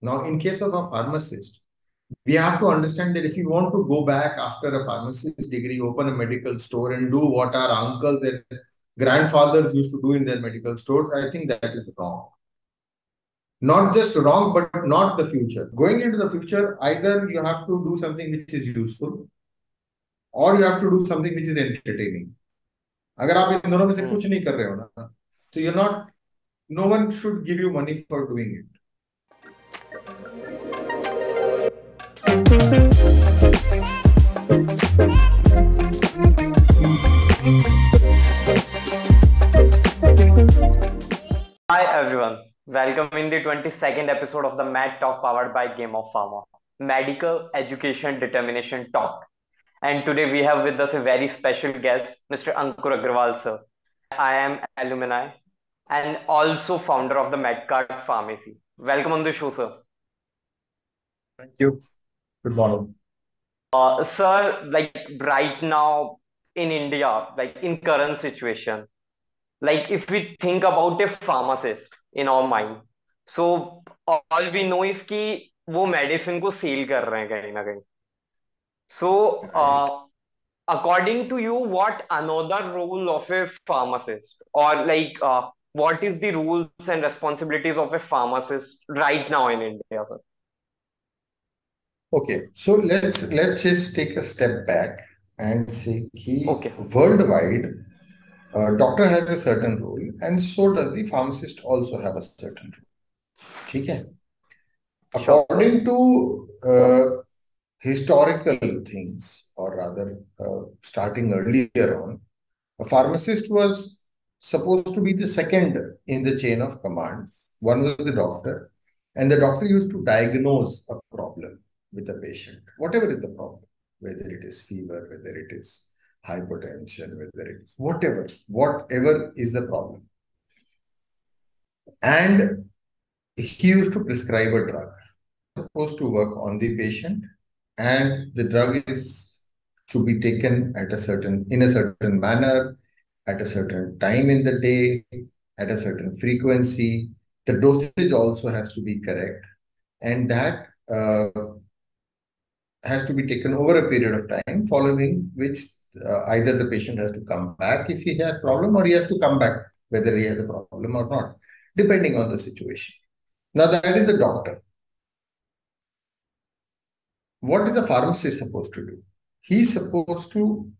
Now, in case of a pharmacist, we have to understand that if you want to go back after a pharmacist degree, open a medical store and do what our uncles and grandfathers used to do in their medical stores, I think that is wrong. Not just wrong, but not the future. Going into the future, either you have to do something which is useful or you have to do something which is entertaining. Agar aap in dono mein se kuch nahi kar rahe ho na, so you're not, no one should give you money for doing it. Hi everyone, welcome in the 22nd episode of the Med Talk powered by Game of Pharma, Medical Education Determination Talk. And today we have with us a very special guest, Mr. Ankur Agrawal sir. I am alumni and also founder of the MedCard Pharmacy. Welcome on the show, sir. Thank you. Good morning. Sir, like right now in India, like in current situation, like if we think about a pharmacist in our mind, so all we know is that वो medicine को sell कर रहे हैं कहीं ना कहीं. So, according to you, what another role of a pharmacist, or like what is the roles and responsibilities of a pharmacist right now in India, sir? Okay, so let's just take a step back and say okay. Worldwide, doctor has a certain role, and so does the pharmacist also have a certain role. Okay. According to historical things, or rather starting earlier on, a pharmacist was supposed to be the second in the chain of command. One was the doctor, and the doctor used to diagnose a problem with a patient, whatever is the problem, whether it is fever, whether it is hypertension, whether it is whatever is the problem. And he used to prescribe a drug, supposed to work on the patient, and the drug is to be taken at a certain manner, at a certain time in the day, at a certain frequency. The dosage also has to be correct, and that has to be taken over a period of time, following which either the patient has to come back if he has problem, or he has to come back whether he has a problem or not, depending on the situation. Now that is the doctor. What is the pharmacist supposed to do? He's supposed to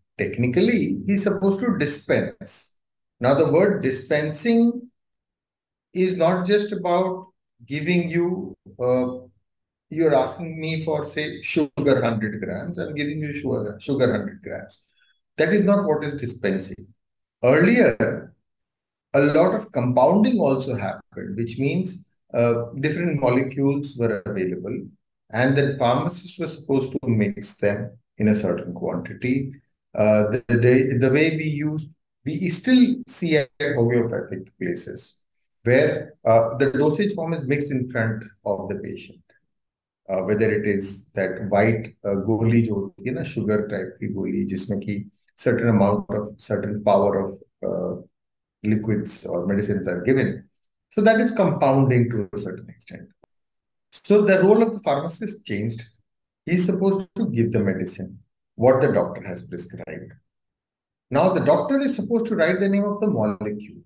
dispense. Now the word dispensing is not just about giving you you're asking me for, say, sugar 100 grams. I'm giving you sugar 100 grams. That is not what is dispensing. Earlier, a lot of compounding also happened, which means different molecules were available, and the pharmacist was supposed to mix them in a certain quantity. The way we still see at homeopathic places, where the dosage form is mixed in front of the patient. Whether it is that white goli jo hoti hai na, sugar type ki goli, jisme ki certain amount of certain power of liquids or medicines are given, so that is compounding to a certain extent. So the role of the pharmacist changed. He is supposed to give the medicine what the doctor has prescribed. Now the doctor is supposed to write the name of the molecule.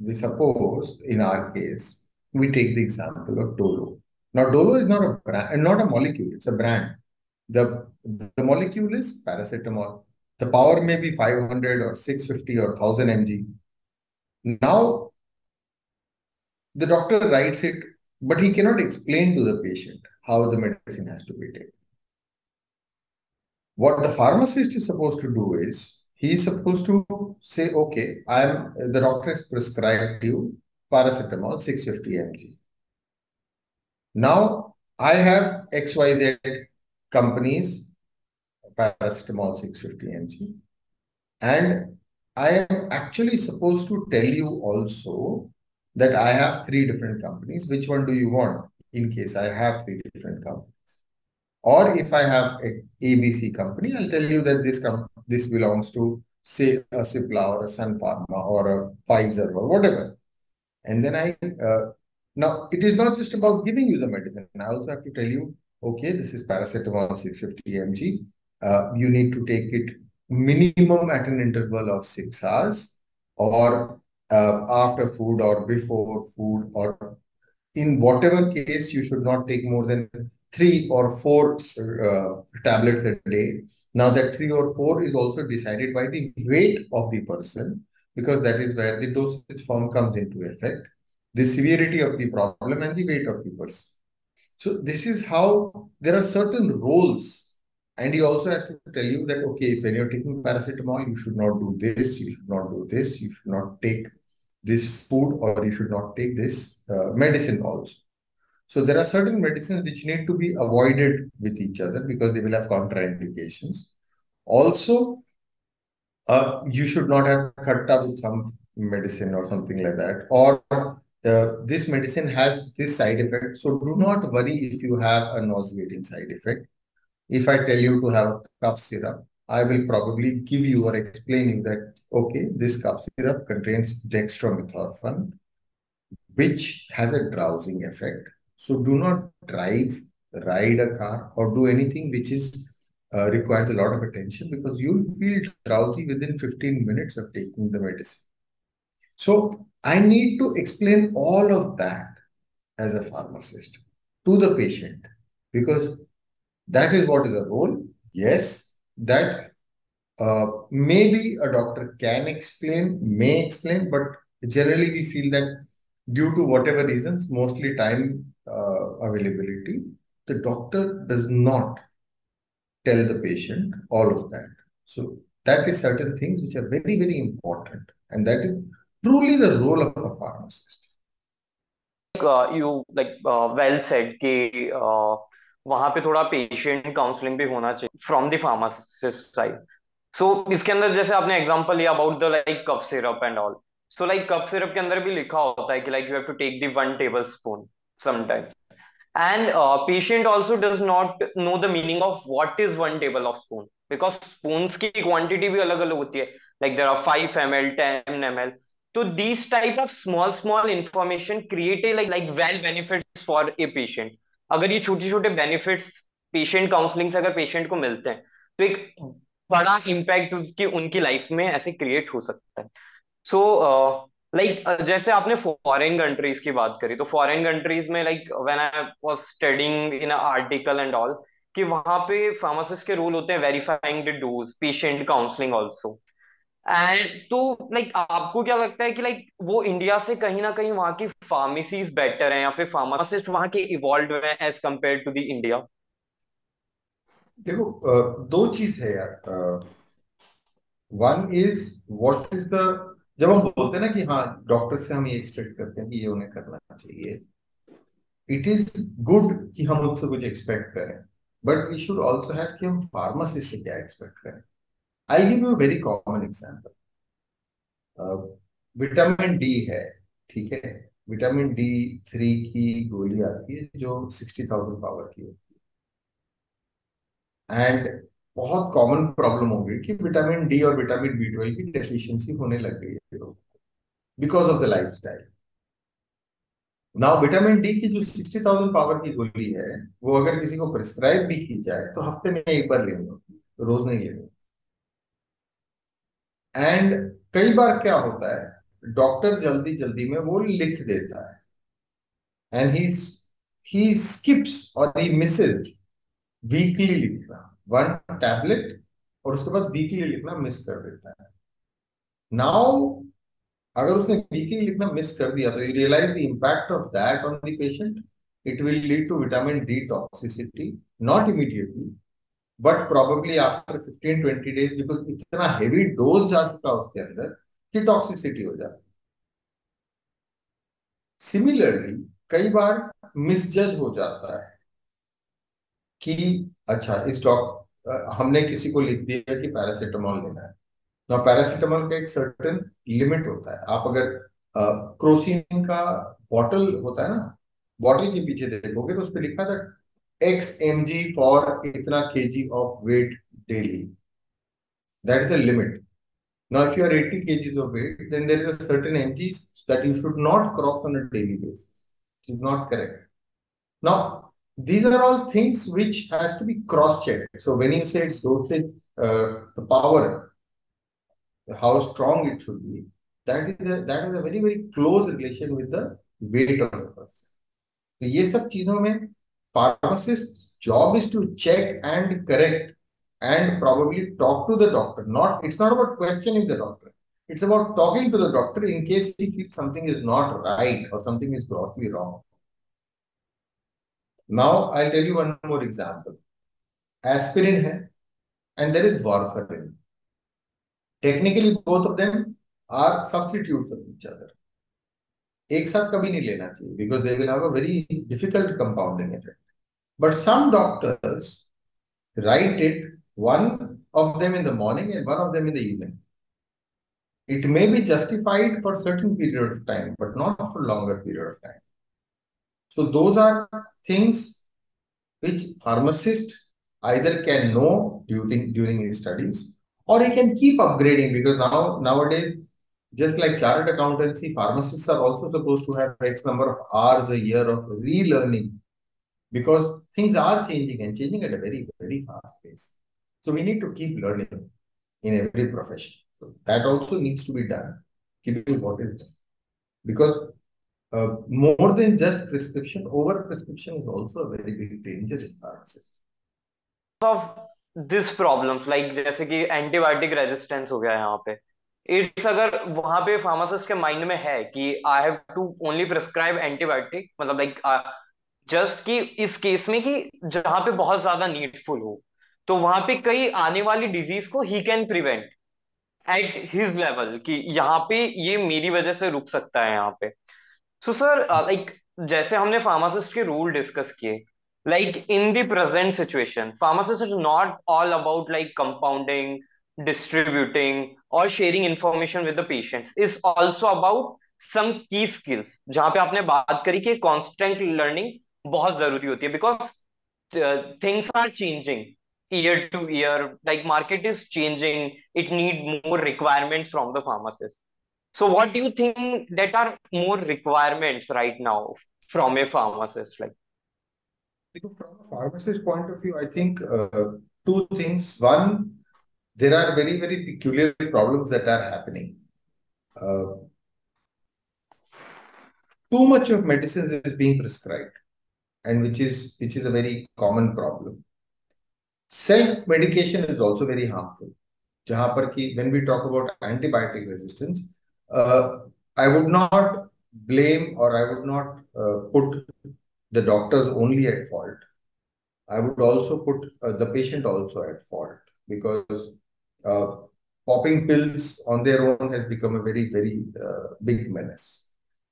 We suppose in our case we take the example of Dolo. Now, Dolo is not a brand, not a molecule, it's a brand. The molecule is paracetamol. The power may be 500 or 650 or 1000 mg. Now, the doctor writes it, but he cannot explain to the patient how the medicine has to be taken. What the pharmacist is supposed to do is, he is supposed to say, okay, the doctor has prescribed you paracetamol 650 mg. Now, I have XYZ companies, paracetamol 650 mg, and I am actually supposed to tell you also that I have three different companies. Which one do you want in case I have three different companies? Or if I have an ABC company, I'll tell you that this belongs to, say, a Cipla or a Sun Pharma or a Pfizer or whatever. And then I Now, it is not just about giving you the medicine. I also have to tell you, okay, this is paracetamol 650 mg. You need to take it minimum at an interval of 6 hours, or after food or before food, or in whatever case, you should not take more than 3 or 4 tablets a day. Now, that 3 or 4 is also decided by the weight of the person, because that is where the dosage form comes into effect, the severity of the problem and the weight of the person. So this is how there are certain roles. And he also has to tell you that, okay, if when you're taking paracetamol, you should not do this, you should not do this, you should not take this food, or you should not take this medicine also. So there are certain medicines which need to be avoided with each other because they will have contraindications. Also, you should not have khatta with some medicine or something like that. Or this medicine has this side effect. So do not worry if you have a nauseating side effect. If I tell you to have a cough syrup, I will probably give you or explain you that, okay, this cough syrup contains dextromethorphan, which has a drowsing effect. So do not drive, ride a car, or do anything which is requires a lot of attention, because you'll feel drowsy within 15 minutes of taking the medicine. So I need to explain all of that as a pharmacist to the patient, because that is what is the role. Yes, that maybe a doctor can explain, may explain, but generally we feel that due to whatever reasons, mostly time availability, the doctor does not tell the patient all of that. So that is certain things which are very, very important. And that is truly the role of a pharmacist. You well said that वहाँ पे थोड़ा patient counselling भी होना चाहिए from the pharmacist side. So इसके अंदर जैसे आपने एग्जांपल लिया about the cough syrup and all. So cough syrup के अंदर भी लिखा होता है कि you have to take the 1 tablespoon sometimes, and patient also does not know the meaning of what is 1 tablespoon, because spoons की quantity भी अलग अलग होती है. There are 5 ml, 10 ml. तो these type of small small information create a well benefits for a patient. अगर ये छोटे छोटे बेनिफिट्स पेशेंट काउंसलिंग से अगर पेशेंट को मिलते हैं तो एक बड़ा इम्पैक्ट उनकी लाइफ में ऐसे क्रिएट हो सकता है. सो जैसे आपने फॉरेन कंट्रीज की बात करी, तो फॉरेन कंट्रीज में when I was studying in article and all कि वहां पे फार्मासिस्ट के रोल होते हैं verifying the dose, patient counselling also. And तो आपको क्या लगता है कि वो इंडिया से कहीं ना कहीं वहाँ की फार्मेसीज बेटर हैं या फिर फार्मासिस्ट वहाँ के इवॉल्व हैं as compare to the India? देखो, दो चीज है यार. One is what is the, जब हम बोलते हैं ना कि हाँ डॉक्टर से हम ये एक्सपेक्ट करते हैं कि ये उन्हें करना चाहिए, इट इज गुड कि हम उससे कुछ एक्सपेक्ट करें, but we should also have कि हम फार्मासिस्ट से क्या एक्सपेक्ट करें. I'll give you a very common example. Vitamin D है, ठीक है, विटामिन D3 की गोली आती है जो 60,000 पावर की होती है, एंड बहुत कॉमन प्रॉब्लम हो गई कि विटामिन डी और विटामिन B12 की डेफिशिएंसी होने लग गई है लोगों को because of the lifestyle. Now vitamin D की जो 60,000 पावर की गोली है वो अगर किसी को प्रिस्क्राइब भी की जाए तो हफ्ते में एक बार लेनी होती है, रोज नहीं लेनी. एंड कई बार क्या होता है डॉक्टर जल्दी जल्दी में वो लिख देता है, एंड ही स्किप्स और ही मिसेज वीकली लिखना 1 tablet और उसके बाद वीकली लिखना मिस कर देता है. नाउ अगर उसने वीकली लिखना मिस कर दिया तो you realise the impact of that on the patient. It will lead to vitamin D toxicity, not immediately but probably after 15-20 days, because इतना हेवी डोज जा चुका उसके अंदर कि टॉक्सिसिटी हो जाती है. सिमिलरली कई बार मिसजज हो जाता है कि अच्छा इस हमने किसी को लिख दिया कि पैरासिटामोल लेना है. तो पैरासिटामोल का एक सर्टेन लिमिट होता है. आप अगर क्रोसिन का बॉटल होता है ना, बॉटल के पीछे देखोगे तो उस पर लिखा था X mg for itna kg of weight daily. That is the limit. Now, if you are 80 kgs of weight, then there is a certain mg that you should not cross on a daily basis. It is not correct. Now, these are all things which has to be cross-checked. So when you say dosage, the power, how strong it should be, that is a very, very close relation with the weight of the person. So ये सब चीजों में pharmacist's job is to check and correct and probably talk to the doctor. It's not about questioning the doctor. It's about talking to the doctor in case he feels something is not right or something is grossly wrong. Now, I'll tell you one more example. Aspirin hai, and there is warfarin. Technically, both of them are substitutes of each other. Ek saath kabhi nahi lena chahiye because they will have a very difficult compounding effect. But some doctors write it, one of them in the morning and one of them in the evening. It may be justified for a certain period of time, but not for a longer period of time. So those are things which pharmacist either can know during his studies, or he can keep upgrading, because nowadays, just like chartered accountancy, pharmacists are also supposed to have X number of hours a year of relearning, because things are changing and changing at a very, very fast pace. So we need to keep learning in every profession. So that also needs to be done. Keeping what is done, because more than just prescription, over prescription is also a very big danger in pharmacists. Of these problems, like जैसे कि antibiotic resistance हो गया यहाँ पे, it's अगर वहाँ पे pharmacist के mind में है कि I have to only prescribe antibiotic, मतलब like just कि इस केस में कि जहाँ पे बहुत ज्यादा needful हो, तो वहाँ पे कई आने वाली disease को he can prevent at his level, कि यहाँ पे ये मेरी वजह से रुक सकता है यहाँ पे. So sir, like जैसे हमने pharmacist के role discuss किए, like in the present situation, pharmacist is not all about like compounding, distributing or sharing information with the patients. It's also about some key skills, जहाँ पे आपने बात करी कि constant learning बहुत जरूरी होती है, because things are changing year to year, like market is changing, it need more requirements from the pharmacist. So what do you think that are more requirements right now from a pharmacist? Like, from a pharmacist point of view, I think two things. One, there are very, very peculiar problems that are happening. Too much of medicines is being prescribed, and which is a very common problem. Self-medication is also very harmful. When we talk about antibiotic resistance, I would not blame, or I would not put the doctors only at fault. I would also put the patient also at fault, because popping pills on their own has become a very, very big menace.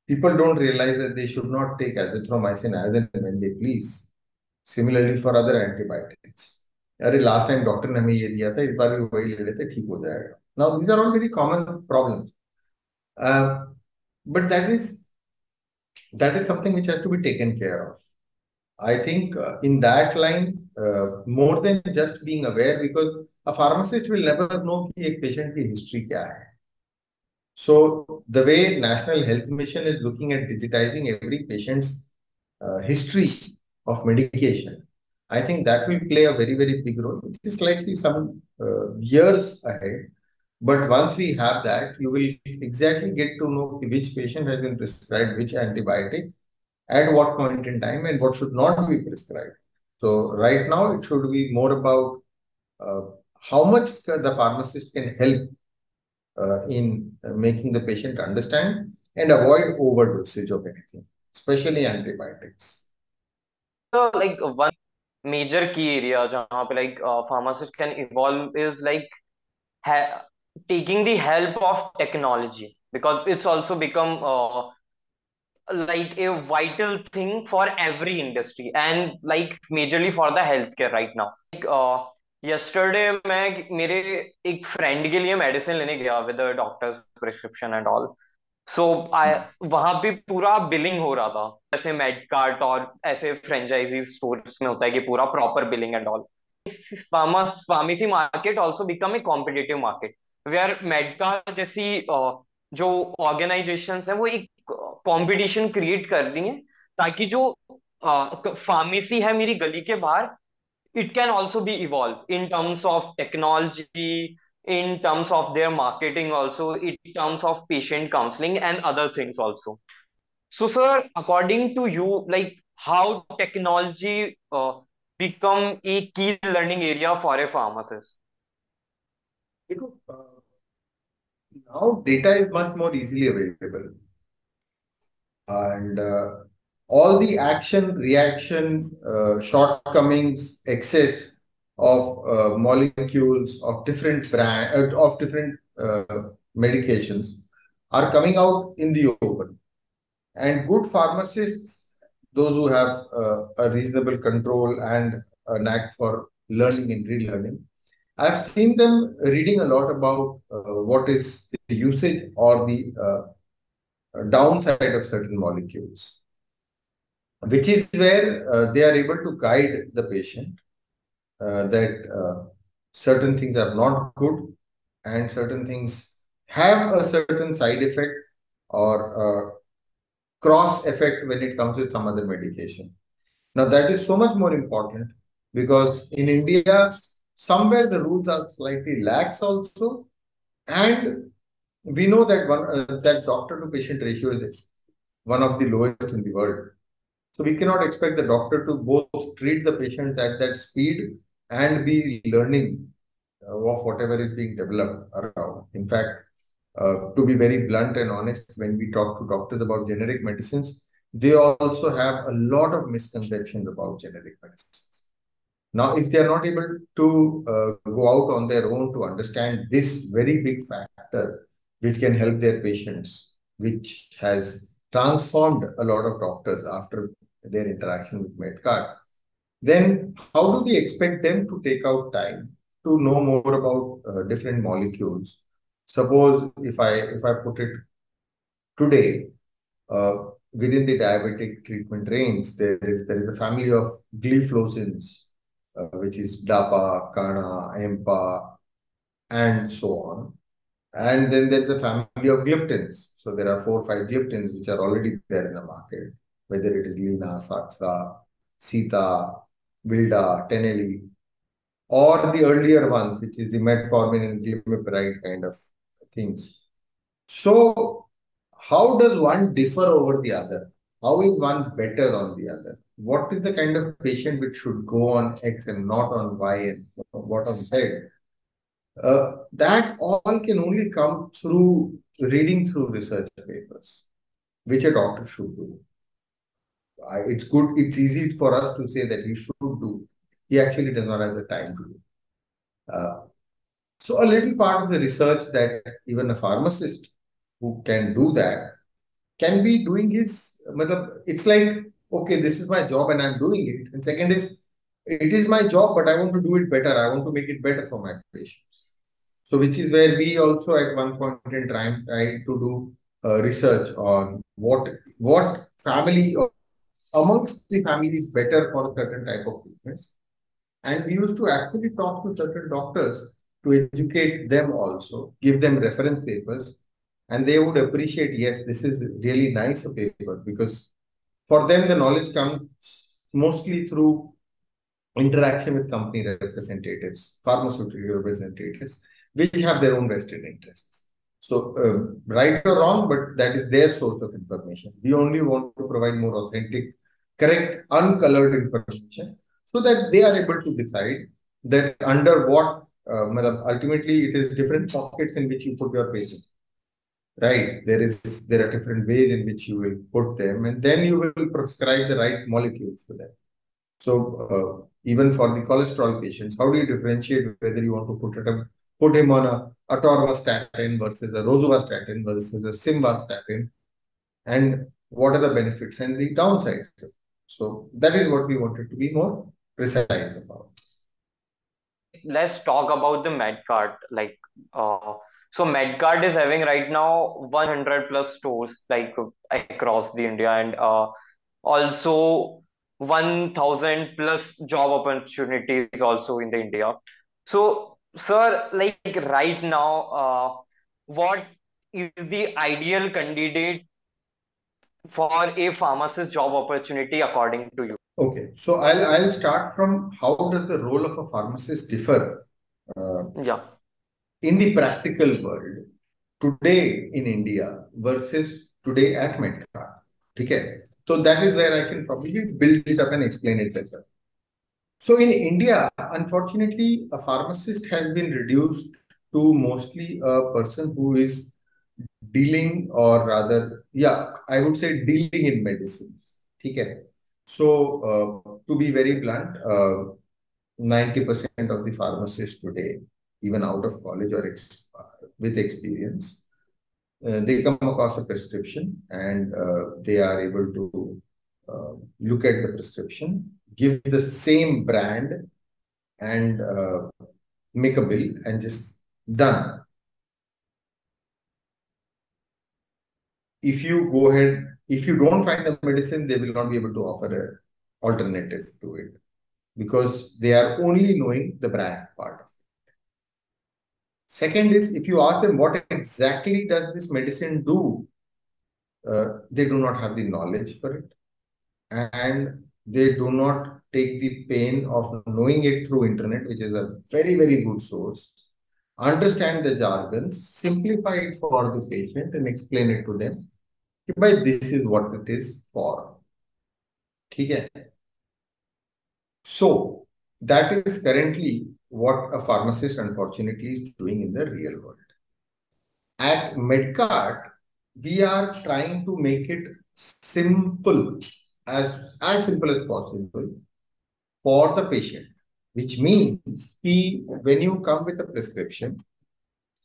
People don't realize that they should not take azithromycin as and when they please. Similarly for other antibiotics. Last time doctor ne hame ye diya tha, is baar bhi wahi le lete, theek ho jayega. Now these are all very common problems. But that is something which has to be taken care of. I think in that line, more than just being aware, because a pharmacist will never know ki ek patient ki history kya hai. So the way National Health Mission is looking at digitizing every patient's history of medication, I think that will play a very, very big role. It is likely some years ahead. But once we have that, you will exactly get to know which patient has been prescribed which antibiotic at what point in time and what should not be prescribed. So right now, it should be more about how much the pharmacist can help in making the patient understand and avoid overdosage of anything, especially antibiotics. So like one major key area where like pharmacist can evolve is like taking the help of technology, because it's also become like a vital thing for every industry and like majorly for the healthcare right now. Like, yesterday मैं मेरे एक friend के लिए medicine लेने गया with the doctor's prescription and all. So वहाँ पे पूरा billing हो रहा था, जैसे MedCard और ऐसे franchisees stores में होता है कि पूरा proper billing and all. Pharmacy market also become a competitive market, where MedCard जैसी जो organizations हैं वो एक competition create कर रही हैं ताकि जो फार्मेसी है मेरी गली के बाहर, it can also be evolved in terms of technology, in terms of their marketing also, in terms of patient counseling and other things also. So sir, according to you, like how technology become a key learning area for a pharmacist? Now data is much more easily available, and all the action, reaction, shortcomings, excess of molecules of different brand, of different medications are coming out in the open. And good pharmacists, those who have a reasonable control and a knack for learning and relearning, I've seen them reading a lot about what is the usage or the downside of certain molecules, which is where they are able to guide the patient that certain things are not good and certain things have a certain side effect or cross effect when it comes with some other medication. Now that is so much more important because in India, somewhere the rules are slightly lax also, and we know that that doctor to patient ratio is one of the lowest in the world. So we cannot expect the doctor to both treat the patients at that speed and be learning of whatever is being developed around. In fact, to be very blunt and honest, when we talk to doctors about generic medicines, they also have a lot of misconceptions about generic medicines. Now, if they are not able to go out on their own to understand this very big factor, which can help their patients, which has transformed a lot of doctors after their interaction with MedCard, then how do we expect them to take out time to know more about different molecules? Suppose if I put it today, within the diabetic treatment range, there is a family of gliflozins, which is DAPA, Kana, EMPA, and so on. And then there's a family of gliptins. So there are 4 or 5 gliptins which are already there in the market, whether it is Lina, Saxa, Sita, Vilda, Teneli, or the earlier ones, which is the metformin and glimepiride kind of things. So how does one differ over the other? How is one better on the other? What is the kind of patient which should go on X and not on Y and what on Z? That all can only come through reading through research papers, which a doctor should do. It's good. It's easy for us to say that he should do. He actually does not have the time to do. So a little part of the research that even a pharmacist who can do that can be doing his... It's like, okay, this is my job and I'm doing it. And second is, it is my job, but I want to do it better. I want to make it better for my patients. So which is where we also at one point in time tried to do research on what family or amongst the family is better for a certain type of treatments. And we used to actually talk to certain doctors to educate them also, give them reference papers, and they would appreciate, yes, this is really nice a paper, because for them the knowledge comes mostly through interaction with company representatives, pharmaceutical representatives, which have their own vested interests. So right or wrong, but that is their source of information. We only want to provide more authentic, correct, uncolored information so that they are able to decide that under what, ultimately it is different pockets in which you put your patient, right? There are different ways in which you will put them, and then you will prescribe the right molecules for them. So even for the cholesterol patients, how do you differentiate whether you want to put him on a atorvastatin versus a rosuvastatin versus a simvastatin, and what are the benefits and the downsides? So that is what we wanted to be more precise about. Let's talk about the MedCard. So MedCard is having right now 100+ stores across the India, and also 1,000+ job opportunities also in the India. So sir, right now, what is the ideal candidate for a pharmacist job opportunity according to you? Okay, so I'll start from how does the role of a pharmacist differ? In the practical world today in India versus today at MedCard. Okay, so that is where I can probably build it up and explain it better. So in India, unfortunately, a pharmacist has been reduced to mostly a person who is dealing, or rather, I would say dealing in medicines. Okay. So to be very blunt, 90% of the pharmacists today, even out of college or with experience, they come across a prescription and they are able to look at the prescription, give the same brand and make a bill and just done. If you go ahead, if you don't find the medicine, they will not be able to offer an alternative to it because they are only knowing the brand part of it. Second is, if you ask them what exactly does this medicine do, they do not have the knowledge for it and they do not take the pain of knowing it through internet, which is a very, very good source. Understand the jargons, simplify it for the patient and explain it to them. By this is what it is for. Okay. So that is currently what a pharmacist unfortunately is doing in the real world. At MedCard, we are trying to make it simple, as simple as possible for the patient. Which means, when you come with a prescription,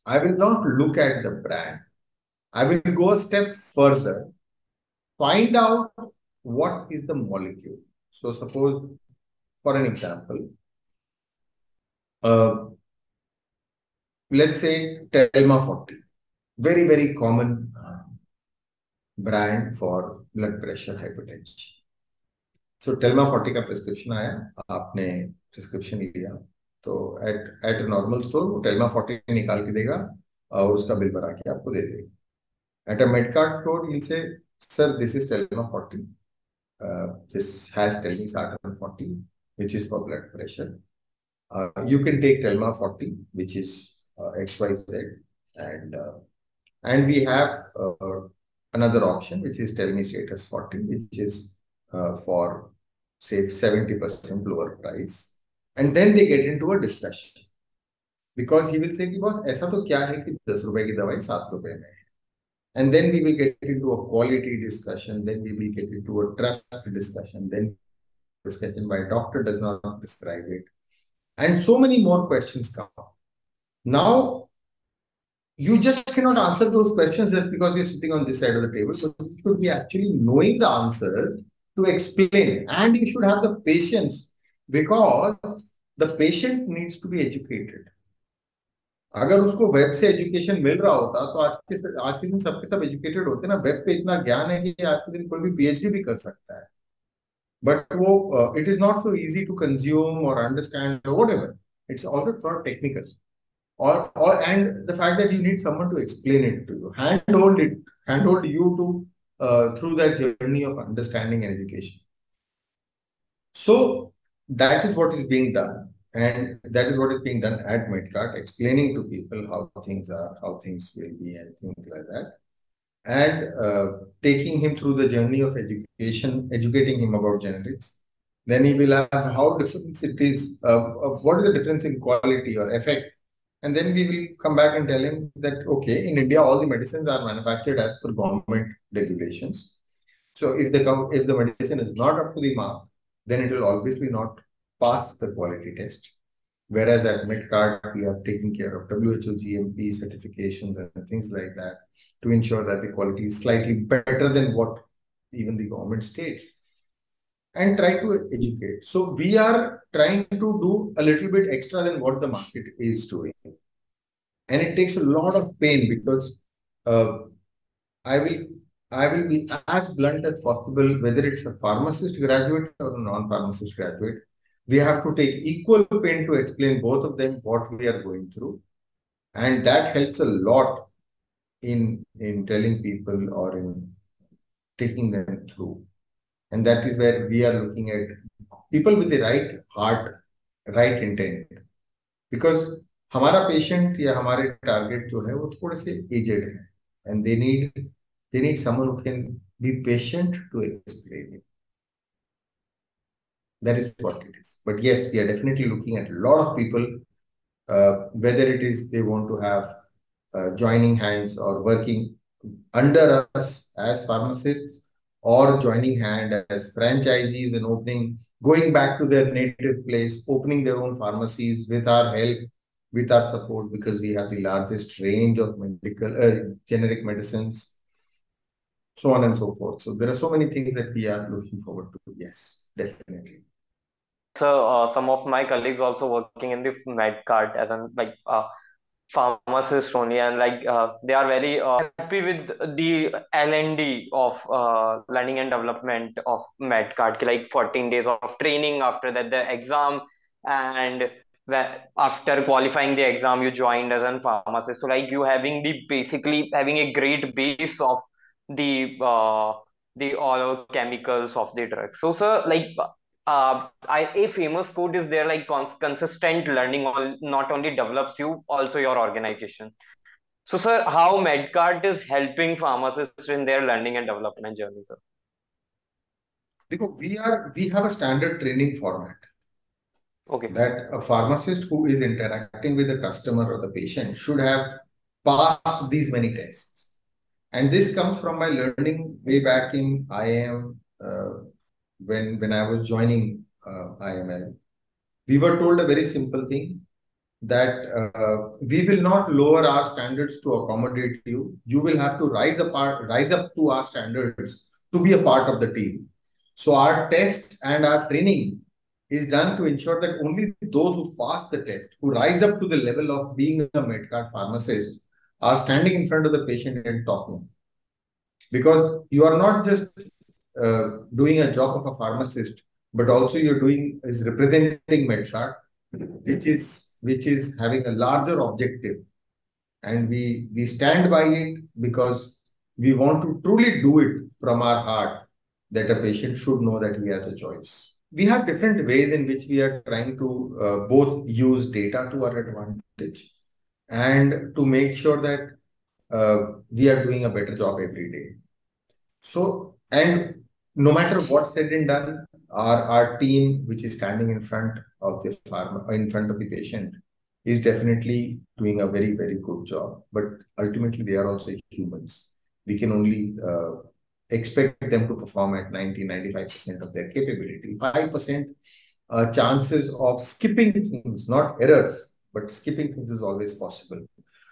I will not look at the brand. I will go a step further, find out what is the molecule. So suppose, for an example, let's say Telma 40, very, very common brand for blood pressure hypertension. So Telma 40 ka prescription aaya, aapne prescription लिया तो at normal store वो Telma 40 निकाल के देगा और उसका bill बना के आपको दे देगा. At a Medkart store will say sir this is Telma 40, this has telmisartan 40 which is for blood pressure, you can take Telma 40 which is XYZ and we have another option which is telmistatus 40 which is for say 70% lower price. And then they get into a discussion because he will say कि boss ऐसा तो क्या है कि 10 रुपए की दवाई 7 रुपए में है. And then we will get into a quality discussion. Then we will get into a trust discussion. Then discussion by doctor does not prescribe it, and so many more questions come up. Now you just cannot answer those questions just because you're sitting on this side of the table. So you should be actually knowing the answers to explain, and you should have the patience. Because the patient needs to be educated. अगर उसको web से education मिल रहा होता तो आज के दिन सबके सब एजुकेटेड होते ना. वेब पे इतना ज्ञान है कि आज के दिन कोई भी PhD भी कर सकता है. बट वो it is not so easy to consume और understand whatever. It's always for technical और and the fact that you need someone to explain it to you, hand hold you to through that journey of understanding and education. So that is what is being done, and that is what is being done at MedCard, explaining to people how things are, how things will be and things like that, and taking him through the journey of education, educating him about generics. Then he will have how different it is, what is the difference in quality or effect, and then we will come back and tell him that okay, in India all the medicines are manufactured as per government regulations. So if the medicine is not up to the mark, then it will obviously not pass the quality test. Whereas at MedCard, we are taking care of WHO GMP certifications and things like that to ensure that the quality is slightly better than what even the government states, and try to educate. So we are trying to do a little bit extra than what the market is doing. And it takes a lot of pain because I will be as blunt as possible, whether it's a pharmacist graduate or a non-pharmacist graduate. We have to take equal pain to explain both of them what we are going through. And that helps a lot in telling people or in taking them through. And that is where we are looking at people with the right heart, right intent. Because हमारा patient या हमारे target जो है वो थोड़े से aged है, and they need someone who can be patient to explain it. That is what it is. But yes, we are definitely looking at a lot of people, whether it is they want to have joining hands or working under us as pharmacists or joining hand as franchisees and going back to their native place, opening their own pharmacies with our help, with our support, because we have the largest range of generic medicines, so on and so forth. So there are so many things that we are looking forward to. Yes, definitely. So some of my colleagues also working in the MedCard as an pharmacist only, and they are very happy with the L&D of learning and development of MedCard, 14 days of training, after that the exam, and after qualifying the exam you joined as a pharmacist. So you having basically having a great base of the all chemicals of the drugs. So sir, a famous quote is there, consistent learning not only develops you, also your organization. So sir, how MedCard is helping pharmacists in their learning and development journey, sir? Look, we have a standard training format. Okay. That a pharmacist who is interacting with the customer or the patient should have passed these many tests. And this comes from my learning way back in IIM. When I was joining IML, we were told a very simple thing, that we will not lower our standards to accommodate you. You will have to rise up to our standards to be a part of the team. So our test and our training is done to ensure that only those who pass the test, who rise up to the level of being a MedCard pharmacist, are standing in front of the patient and talking. Because you are not just doing a job of a pharmacist, but also you're is representing MedCard, which is having a larger objective, and we stand by it because we want to truly do it from our heart, that a patient should know that he has a choice. We have different ways in which we are trying to both use data to our advantage and to make sure that we are doing a better job every day. So, and no matter what's said and done, our team, which is standing in front of the patient, is definitely doing a very, very good job. But ultimately, they are also humans. We can only expect them to perform at 90-95% of their capability. 5% chances of skipping things, not errors, but skipping things is always possible.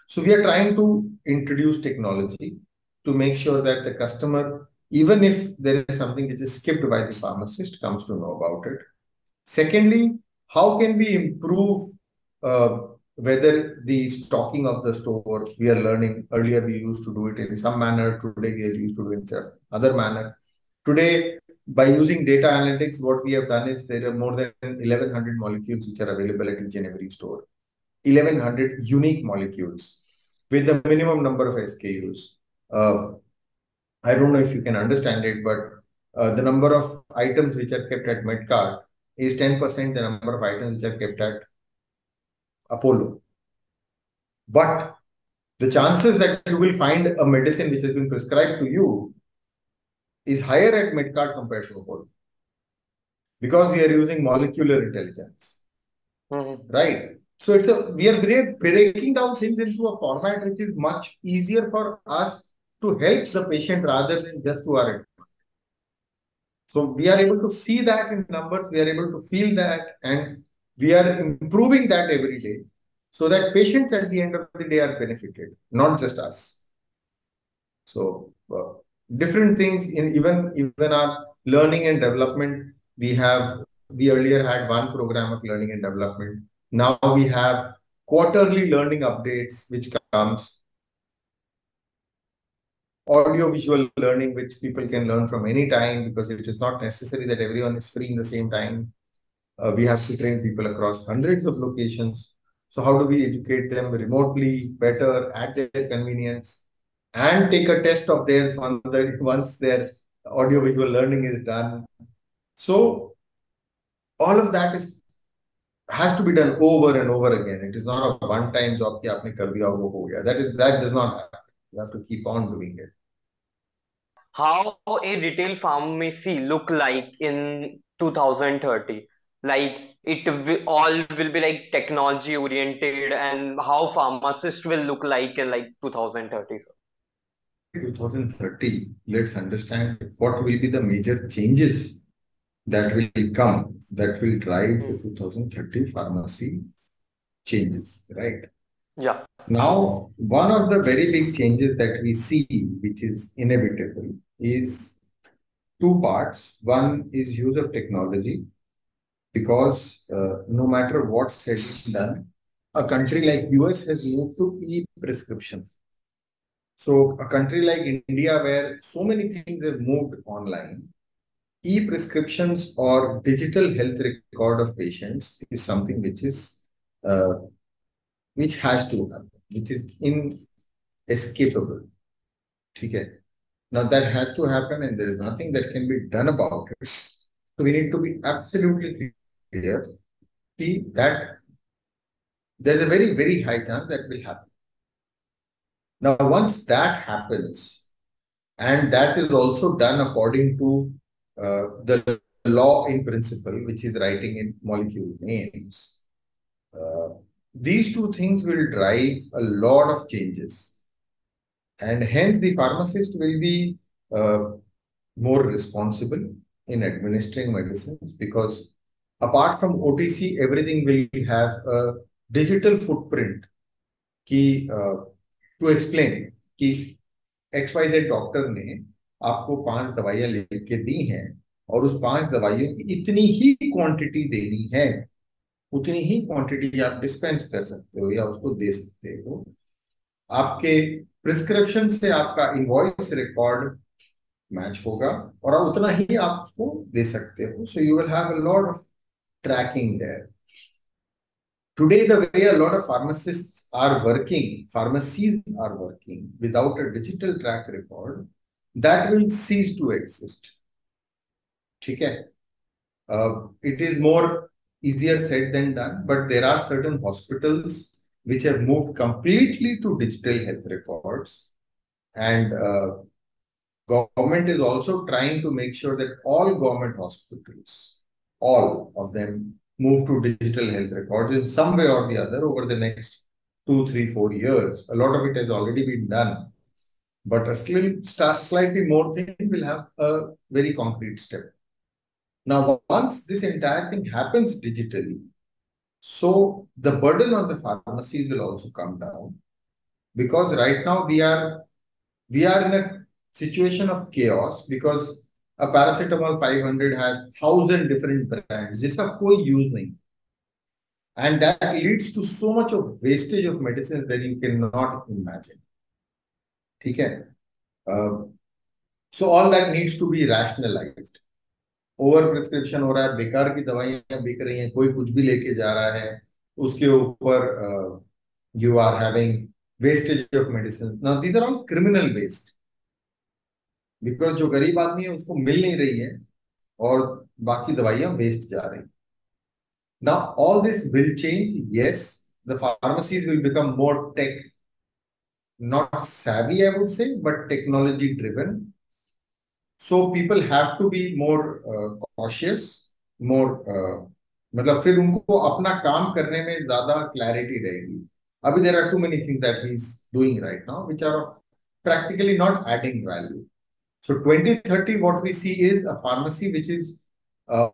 So we are trying to introduce technology to make sure that the customer, even if there is something which is skipped by the pharmacist, comes to know about it. Secondly, how can we improve whether the stocking of the store? We are learning. Earlier we used to do it in some manner. Today we are used to do it in other manner. Today, by using data analytics, what we have done is there are more than 1,100 molecules which are available at each and every store. 1,100 unique molecules with the minimum number of SKUs. I don't know if you can understand it, but the number of items which are kept at MedCard is 10% the number of items which are kept at Apollo. But the chances that you will find a medicine which has been prescribed to you is higher at MedCard compared to Apollo, because we are using molecular intelligence, right? So we are breaking down things into a format which is much easier for us to help the patient rather than just to our advantage. So we are able to see that in numbers, we are able to feel that, and we are improving that every day so that patients at the end of the day are benefited, not just us. So different things in even our learning and development, we earlier had one program of learning and development. Now we have quarterly learning updates which comes. Audio-visual learning, which people can learn from any time, because it is not necessary that everyone is free in the same time. We have to train people across hundreds of locations. So how do we educate them remotely, better, at their convenience, and take a test of theirs once their audio-visual learning is done. So all of that has to be done over and over again. It is not a one-time job. That does not happen. You have to keep on doing it. How a retail pharmacy look like in 2030? Like all will be like technology oriented, and how pharmacists will look like in like 2030. 2030, let's understand what will be the major changes that will come that will drive the 2030 pharmacy changes, right? Yeah. Now, one of the very big changes that we see, which is inevitable, is two parts. One is use of technology, because no matter what said and done, a country like US has moved to e-prescription. So a country like India, where so many things have moved online, e-prescriptions or digital health record of patients is something which has to happen, which is inescapable. Okay. Now that has to happen, and there is nothing that can be done about it. So we need to be absolutely clear that there's a very, very high chance that will happen. Now, once that happens, and that is also done according to the law in principle, which is writing in molecule names, these two things will drive a lot of changes, and hence the pharmacist will be more responsible in administering medicines, because apart from OTC, everything will have a digital footprint to explain that XYZ doctor has आपको 5 दवाइयां लेके दी हैं और उस 5 दवाइयों की इतनी ही quantity देनी है, उतनी ही क्वांटिटी आप डिस्पेंस कर सकते हो या उसको दे सकते हो. आपके प्रिस्क्रिप्शन से आपका इनवॉइस रिकॉर्ड मैच होगा और उतना ही आप उसको दे सकते हो. So you will have a lot of tracking there. Today, the way a lot of pharmacies are working without a digital track record, that will cease to exist. Okay. It is more easier said than done, but there are certain hospitals which have moved completely to digital health records, and government is also trying to make sure that all government hospitals, all of them, move to digital health records in some way or the other over the next 2, 3, 4 years. A lot of it has already been done, but slightly more thing will have a very concrete step. Now, once this entire thing happens digitally, so the burden on the pharmacies will also come down, because right now we are in a situation of chaos, because a paracetamol 500 has 1,000 different brands. It's of no use. And that leads to so much of wastage of medicines that you cannot imagine. Okay. So all that needs to be rationalized. Over prescription हो रहा है, बेकार की दवाइयां बिक रही हैं, कोई कुछ भी लेके जा रहा है, उसके ऊपर you are having wastage of medicines. Now these are all criminal waste, because जो गरीब आदमी है उसको मिल नहीं रही है और बाकी दवाइयां वेस्ट जा रही. Now all this will change. Yes, the pharmacies will become more tech. Not savvy, I would say, but technology driven. So people have to be more cautious, more मतलब फिर उनको अपना काम करने में ज़्यादा clarity रहेगी. अभी there are too many things that he's doing right now which are practically not adding value. So 2030, what we see is a pharmacy which is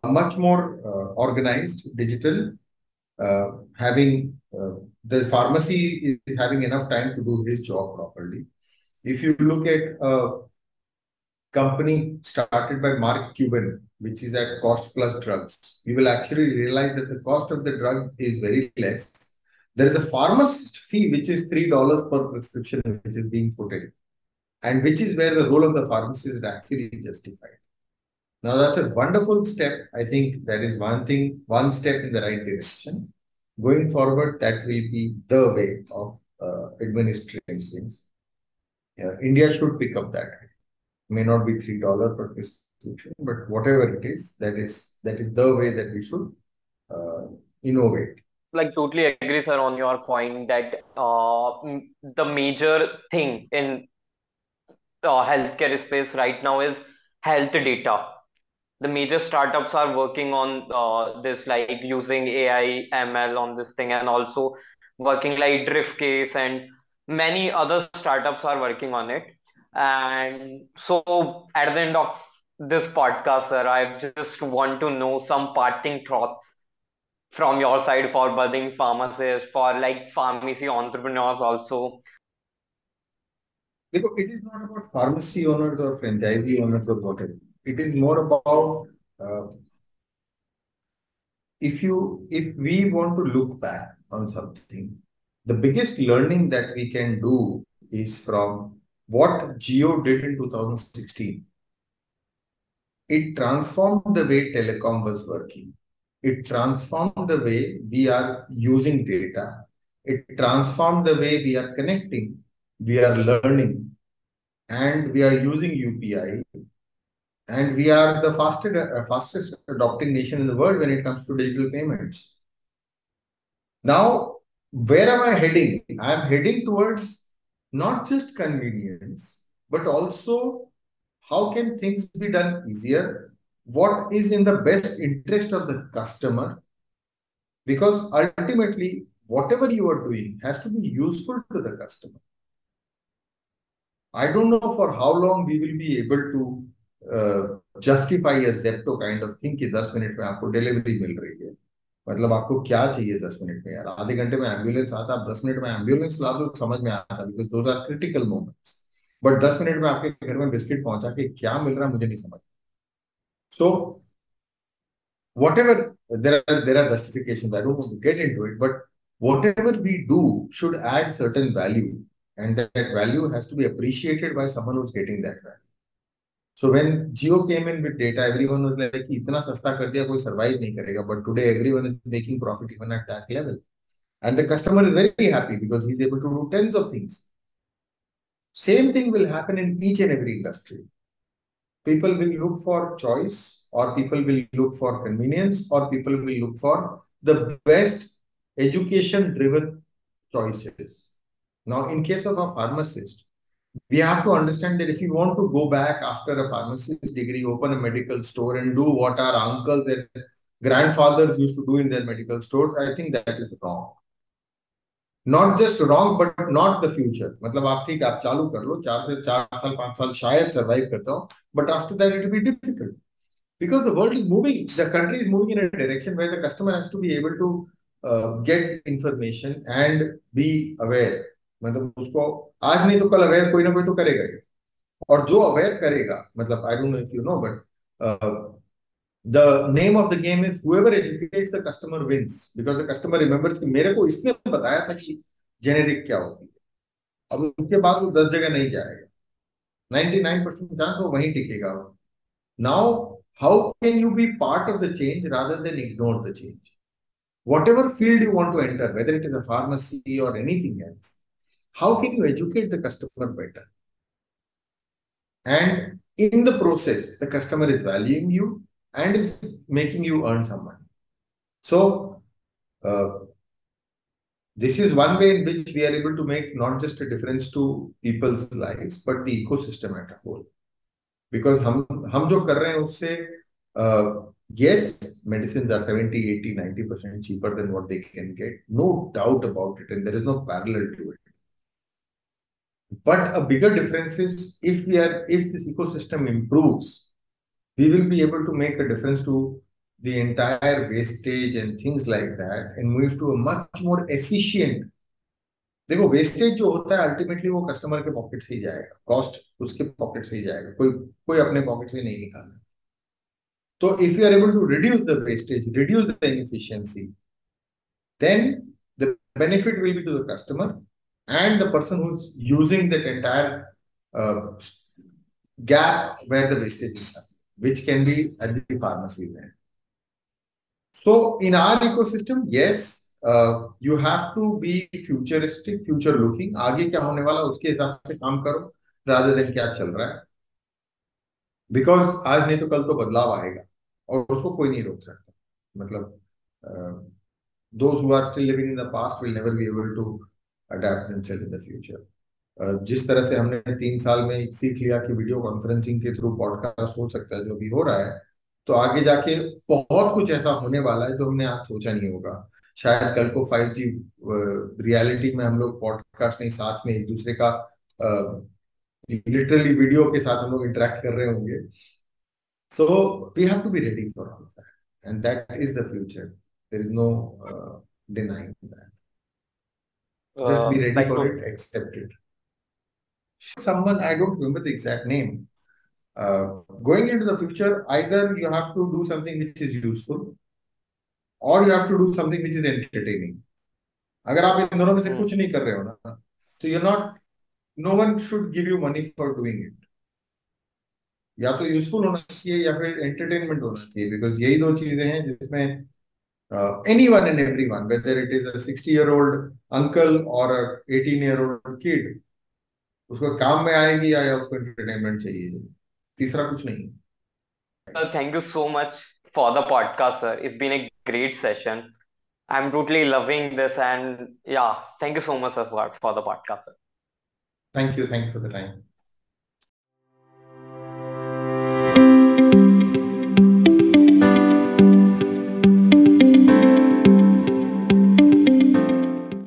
much more organized, digital, the pharmacy is having enough time to do his job properly. If you look at a company started by Mark Cuban, which is at Cost Plus Drugs, you will actually realize that the cost of the drug is very less. There is a pharmacist fee, which is $3 per prescription, which is being put in, and which is where the role of the pharmacist is actually justified. Now, that's a wonderful step. I think that is one step in the right direction. Going forward, that will be the way of administering things. Yeah, India should pick up that. may not be $3 per prescription, but whatever it is, that is the way that we should innovate. Like, totally agree, sir, on your point that the major thing in healthcare space right now is health data. The major startups are working on this, like using AI, ML on this thing, and also working like Driftcase, and many other startups are working on it. And so at the end of this podcast, sir, I just want to know some parting thoughts from your side for budding pharmacists, for like pharmacy entrepreneurs also. It is not about pharmacy owners or franchisee owners or whatever. It is more about if we want to look back on something, the biggest learning that we can do is from what Jio did in 2016. It transformed the way telecom was working. It transformed the way we are using data. It transformed the way we are connecting. We are learning, and we are using UPI, and we are the fastest adopting nation in the world when it comes to digital payments. Now, where am I heading? I am heading towards not just convenience, but also how can things be done easier? What is in the best interest of the customer? Because ultimately, whatever you are doing has to be useful to the customer. I don't know for how long we will be able to justify a Zepto kind of thing कि 10 minute में आपको delivery मिल रही है. मतलब आपको क्या चाहिए 10 minute में यार? आधे घंटे में एम्बुलेंस आता, आप 10 मिनट में एम्बुलेंस ला दो, समझ में आता, because those are critical moments. But 10 minute में आपके घर में बिस्किट पहुंचा के क्या मिल रहा है मुझे नहीं समझ. सो whatever there are justifications, I don't want to get into it, but whatever we do should add certain value. And that value has to be appreciated by someone who's getting that value. So when Jio came in with data, everyone was like, itna sasta kar diya, koi survive nahi karega. But today, everyone is making profit even at that level. And the customer is very happy because he's able to do tens of things. Same thing will happen in each and every industry. People will look for choice, or people will look for convenience, or people will look for the best education-driven choices. Now, in case of a pharmacist, we have to understand that if you want to go back after a pharmacist degree, open a medical store and do what our uncles and grandfathers used to do in their medical stores, I think that is wrong. Not just wrong, but not the future. मतलब आप ठीक आप चालू कर लो, 4 साल 5 साल शायद survive करता हूँ, but after that it will be difficult because the world is moving, the country is moving in a direction where the customer has to be able to get information and be aware. मतलब उसको आज नहीं तो कल aware कोई ना कोई तो करेगा ही, और जो अवेयर करेगा, मतलब I don't know if you know, but the name of the game is whoever educates the customer wins, because the customer remembers कि मेरे को इसने बताया था कि जेनेरिक क्या होती है. अब उसके बाद वो 10 जगह नहीं जाएगा, 99% चांस वो वहीं टिकेगा. Now how can you be part of the change rather than ignore the change? Whatever field you want to enter, whether it is a pharmacy और anything else, how can you educate the customer better? And in the process, the customer is valuing you and is making you earn some money. So, this is one way in which we are able to make not just a difference to people's lives, but the ecosystem at a whole. Because hum jo kar rahe hain usse, yes, medicines are 70, 80, 90% cheaper than what they can get. No doubt about it. And there is no parallel to it. But a bigger difference is if this ecosystem improves, we will be able to make a difference to the entire wastage and things like that, and move to a much more efficient. देखो wastage जो होता है ultimately वो customer के pocket से ही जाएगा, cost उसके pocket से ही जाएगा, कोई अपने pocket से नहीं निकालना. तो if we are able to reduce the wastage, reduce the inefficiency, then the benefit will be to the customer. And the person who's using that entire gap where the wastage is done, which can be at the pharmacy end. So in our ecosystem, yes, you have to be futuristic, future looking. आगे क्या होने वाला उसके हिसाब से काम करो rather than क्या चल रहा है. बिकॉज आज नहीं तो कल तो बदलाव आएगा और उसको कोई नहीं रोक सकता. मतलब those who are still living in the past will never be able to adapt themselves in the future. जिस तरह से हमने 3 साल में सीख लिया कि वीडियो कॉन्फ्रेंसिंग के थ्रू पॉडकास्ट हो सकता है, जो भी हो रहा है, तो आगे जाके बहुत कुछ ऐसा होने वाला है जो हमने आज सोचा नहीं होगा. शायद कल को 5G रियलिटी में हम लोग पॉडकास्ट नहीं, साथ में एक दूसरे का लिटरली वीडियो के साथ हम लोग इंटरेक्ट कर रहे होंगे. So we have to be ready for all that and that is the future. There is no denying that. Just be ready for it, accept it. Someone, I don't remember the exact name. Going into the future, either you have to do something which is useful or you have to do something which is entertaining. Agar aap in dono mein se kuch nahi kar rahe ho na, so you're not, no one should give you money for doing it. या तो useful होना चाहिए या फिर entertainment होना चाहिए, because यही दो चीजें हैं जिसमें anyone and everyone, whether it is a 60-year-old uncle or a 18-year-old kid, उसको काम में आएगी या उसको entertainment चाहिए, तीसरा कुछ नहीं. Thank you so much for the podcast, sir. It's been a great session. I'm totally loving this, and yeah, thank you so much, sir, for the podcast, sir. Thank you for the time.